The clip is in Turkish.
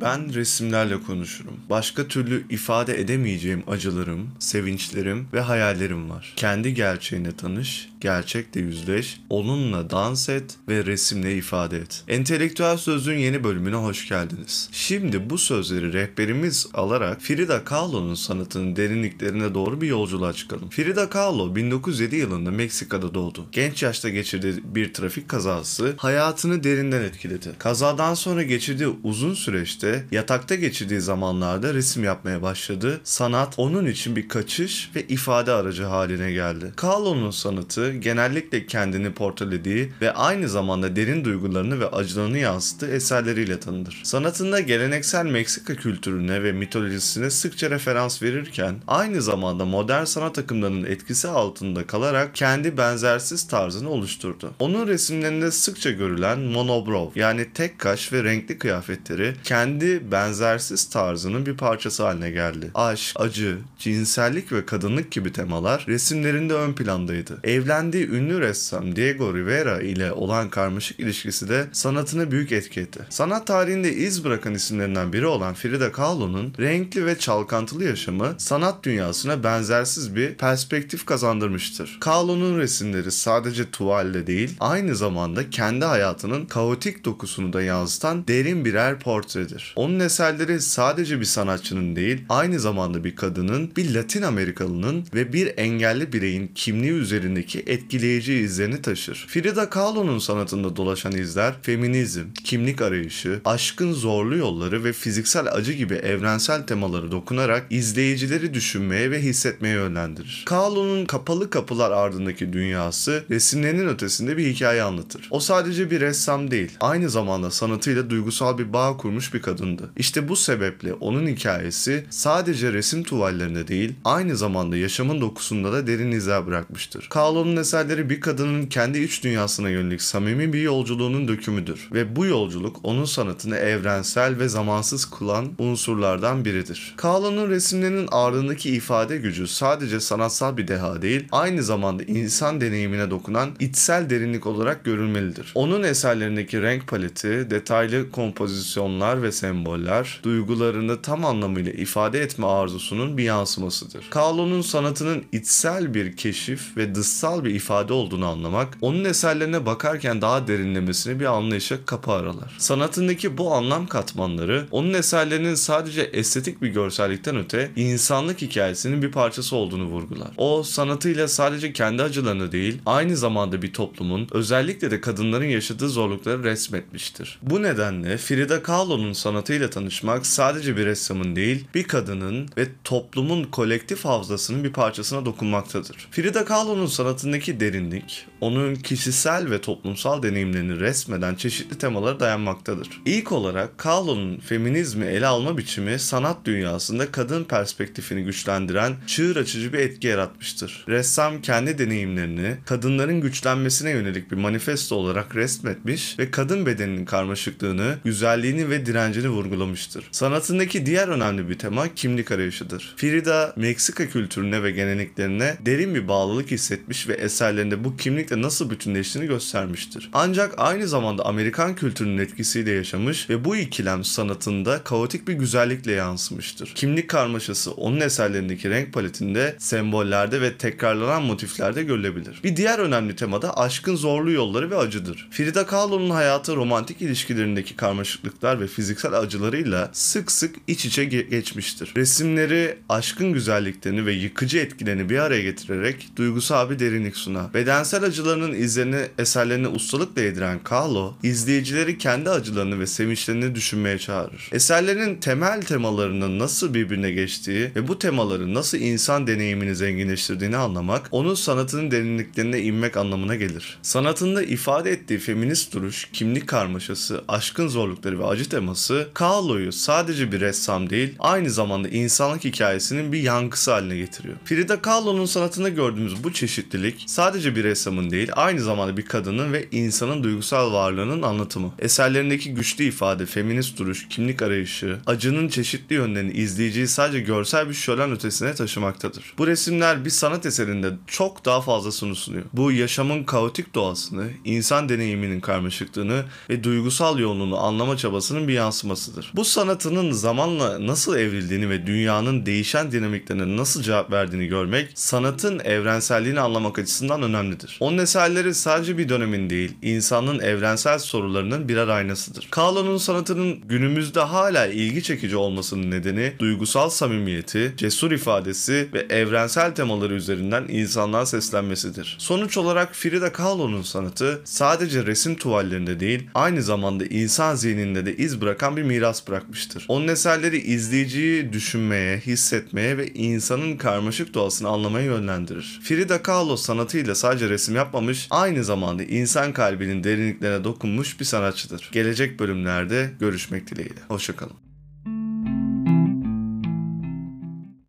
Ben resimlerle konuşurum. Başka türlü ifade edemeyeceğim acılarım, sevinçlerim ve hayallerim var. Kendi gerçeğine tanış, gerçekle yüzleş, onunla dans et ve resimle ifade et. Entelektüel Sözlüğün yeni bölümüne hoş geldiniz. Şimdi bu sözleri rehberimiz alarak Frida Kahlo'nun sanatının derinliklerine doğru bir yolculuğa çıkalım. Frida Kahlo 1907 yılında Meksika'da doğdu. Genç yaşta geçirdiği bir trafik kazası hayatını derinden etkiledi. Kazadan sonra geçirdiği uzun süreçte yatakta geçirdiği zamanlarda resim yapmaya başladı. Sanat onun için bir kaçış ve ifade aracı haline geldi. Kahlo'nun sanatı genellikle kendini portrelediği ve aynı zamanda derin duygularını ve acılarını yansıttığı eserleriyle tanınır. Sanatında geleneksel Meksika kültürüne ve mitolojisine sıkça referans verirken aynı zamanda modern sanat akımlarının etkisi altında kalarak kendi benzersiz tarzını oluşturdu. Onun resimlerinde sıkça görülen monobrow yani tek kaş ve renkli kıyafetleri kendi benzersiz tarzının bir parçası haline geldi. Aşk, acı, cinsellik ve kadınlık gibi temalar resimlerinde ön plandaydı. Evlendiği ünlü ressam Diego Rivera ile olan karmaşık ilişkisi de sanatına büyük etki etti. Sanat tarihinde iz bırakan isimlerinden biri olan Frida Kahlo'nun renkli ve çalkantılı yaşamı sanat dünyasına benzersiz bir perspektif kazandırmıştır. Kahlo'nun resimleri sadece tuvalle değil, aynı zamanda kendi hayatının kaotik dokusunu da yansıtan derin birer portredir. Onun eserleri sadece bir sanatçının değil, aynı zamanda bir kadının, bir Latin Amerikalının ve bir engelli bireyin kimliği üzerindeki etkileyici izlerini taşır. Frida Kahlo'nun sanatında dolaşan izler, feminizm, kimlik arayışı, aşkın zorlu yolları ve fiziksel acı gibi evrensel temaları dokunarak izleyicileri düşünmeye ve hissetmeye yönlendirir. Kahlo'nun kapalı kapılar ardındaki dünyası resimlerinin ötesinde bir hikaye anlatır. O sadece bir ressam değil, aynı zamanda sanatıyla duygusal bir bağ kurmuş bir kadındı. İşte bu sebeple onun hikayesi sadece resim tuvallerinde değil, aynı zamanda yaşamın dokusunda da derin izler bırakmıştır. Kahlo'nun eserleri bir kadının kendi iç dünyasına yönelik samimi bir yolculuğunun dökümüdür ve bu yolculuk onun sanatını evrensel ve zamansız kılan unsurlardan biridir. Kahlo'nun resimlerinin ardındaki ifade gücü sadece sanatsal bir deha değil, aynı zamanda insan deneyimine dokunan içsel derinlik olarak görülmelidir. Onun eserlerindeki renk paleti, detaylı kompozisyonlar ve semboller, duygularını tam anlamıyla ifade etme arzusunun bir yansımasıdır. Kahlo'nun sanatının içsel bir keşif ve dışsal bir ifade olduğunu anlamak, onun eserlerine bakarken daha derinlemesine bir anlayışa kapı aralar. Sanatındaki bu anlam katmanları, onun eserlerinin sadece estetik bir görsellikten öte, insanlık hikayesinin bir parçası olduğunu vurgular. O, sanatıyla sadece kendi acılarını değil, aynı zamanda bir toplumun, özellikle de kadınların yaşadığı zorlukları resmetmiştir. Bu nedenle Frida Kahlo'nun sanatıyla tanışmak sadece bir ressamın değil, bir kadının ve toplumun kolektif hafızasının bir parçasına dokunmaktadır. Frida Kahlo'nun sanatındaki derinlik, onun kişisel ve toplumsal deneyimlerini resmeden çeşitli temalara dayanmaktadır. İlk olarak Kahlo'nun feminizmi ele alma biçimi sanat dünyasında kadın perspektifini güçlendiren çığır açıcı bir etki yaratmıştır. Ressam kendi deneyimlerini kadınların güçlenmesine yönelik bir manifesto olarak resmetmiş ve kadın bedeninin karmaşıklığını, güzelliğini ve direncini vurgulamıştır. Sanatındaki diğer önemli bir tema kimlik arayışıdır. Frida, Meksika kültürüne ve geleneklerine derin bir bağlılık hissetmiş ve eserlerinde bu kimlikle nasıl bütünleştiğini göstermiştir. Ancak aynı zamanda Amerikan kültürünün etkisiyle yaşamış ve bu ikilem sanatında kaotik bir güzellikle yansımıştır. Kimlik karmaşası onun eserlerindeki renk paletinde, sembollerde ve tekrarlanan motiflerde görülebilir. Bir diğer önemli tema da aşkın zorlu yolları ve acıdır. Frida Kahlo'nun hayatı romantik ilişkilerindeki karmaşıklıklar ve fiziksel acılarıyla sık sık iç içe geçmiştir. Resimleri aşkın güzelliklerini ve yıkıcı etkilerini bir araya getirerek duygusal bir derinlik sunar. Bedensel acılarının izlerini eserlerine ustalıkla yediren Kahlo, izleyicileri kendi acılarını ve sevinçlerini düşünmeye çağırır. Eserlerin temel temalarının nasıl birbirine geçtiği ve bu temaları nasıl insan deneyimini zenginleştirdiğini anlamak, onun sanatının derinliklerine inmek anlamına gelir. Sanatında ifade ettiği feminist duruş, kimlik karmaşası, aşkın zorlukları ve acı teması, Kahlo'yu sadece bir ressam değil, aynı zamanda insanlık hikayesinin bir yankısı haline getiriyor. Frida Kahlo'nun sanatında gördüğümüz bu çeşitlilik, sadece bir ressamın anlatım değil, aynı zamanda bir kadının ve insanın duygusal varlığının anlatımı. Eserlerindeki güçlü ifade, feminist duruş, kimlik arayışı, acının çeşitli yönlerini izleyiciyi sadece görsel bir şölen ötesine taşımaktadır. Bu resimler bir sanat eserinde çok daha fazlasını sunuyor. Bu yaşamın kaotik doğasını, insan deneyiminin karmaşıklığını ve duygusal yoğunluğunu anlama çabasının bir yansımasıdır. Bu sanatının zamanla nasıl evrildiğini ve dünyanın değişen dinamiklerine nasıl cevap verdiğini görmek, sanatın evrenselliğini anlamak açısından önemlidir. Onun eserleri sadece bir dönemin değil, insanın evrensel sorularının birer aynasıdır. Kahlo'nun sanatının günümüzde hala ilgi çekici olmasının nedeni, duygusal samimiyeti, cesur ifadesi ve evrensel temaları üzerinden insanlığa seslenmesidir. Sonuç olarak Frida Kahlo'nun sanatı sadece resim tuvallerinde değil, aynı zamanda insan zihninde de iz bırakan bir miras bırakmıştır. Onun eserleri izleyiciyi düşünmeye, hissetmeye ve insanın karmaşık doğasını anlamaya yönlendirir. Frida Kahlo sanatıyla sadece resim yapmamış, aynı zamanda insan kalbinin derinliklerine dokunmuş bir sanatçıdır. Gelecek bölümlerde görüşmek dileğiyle. Hoşça kalın.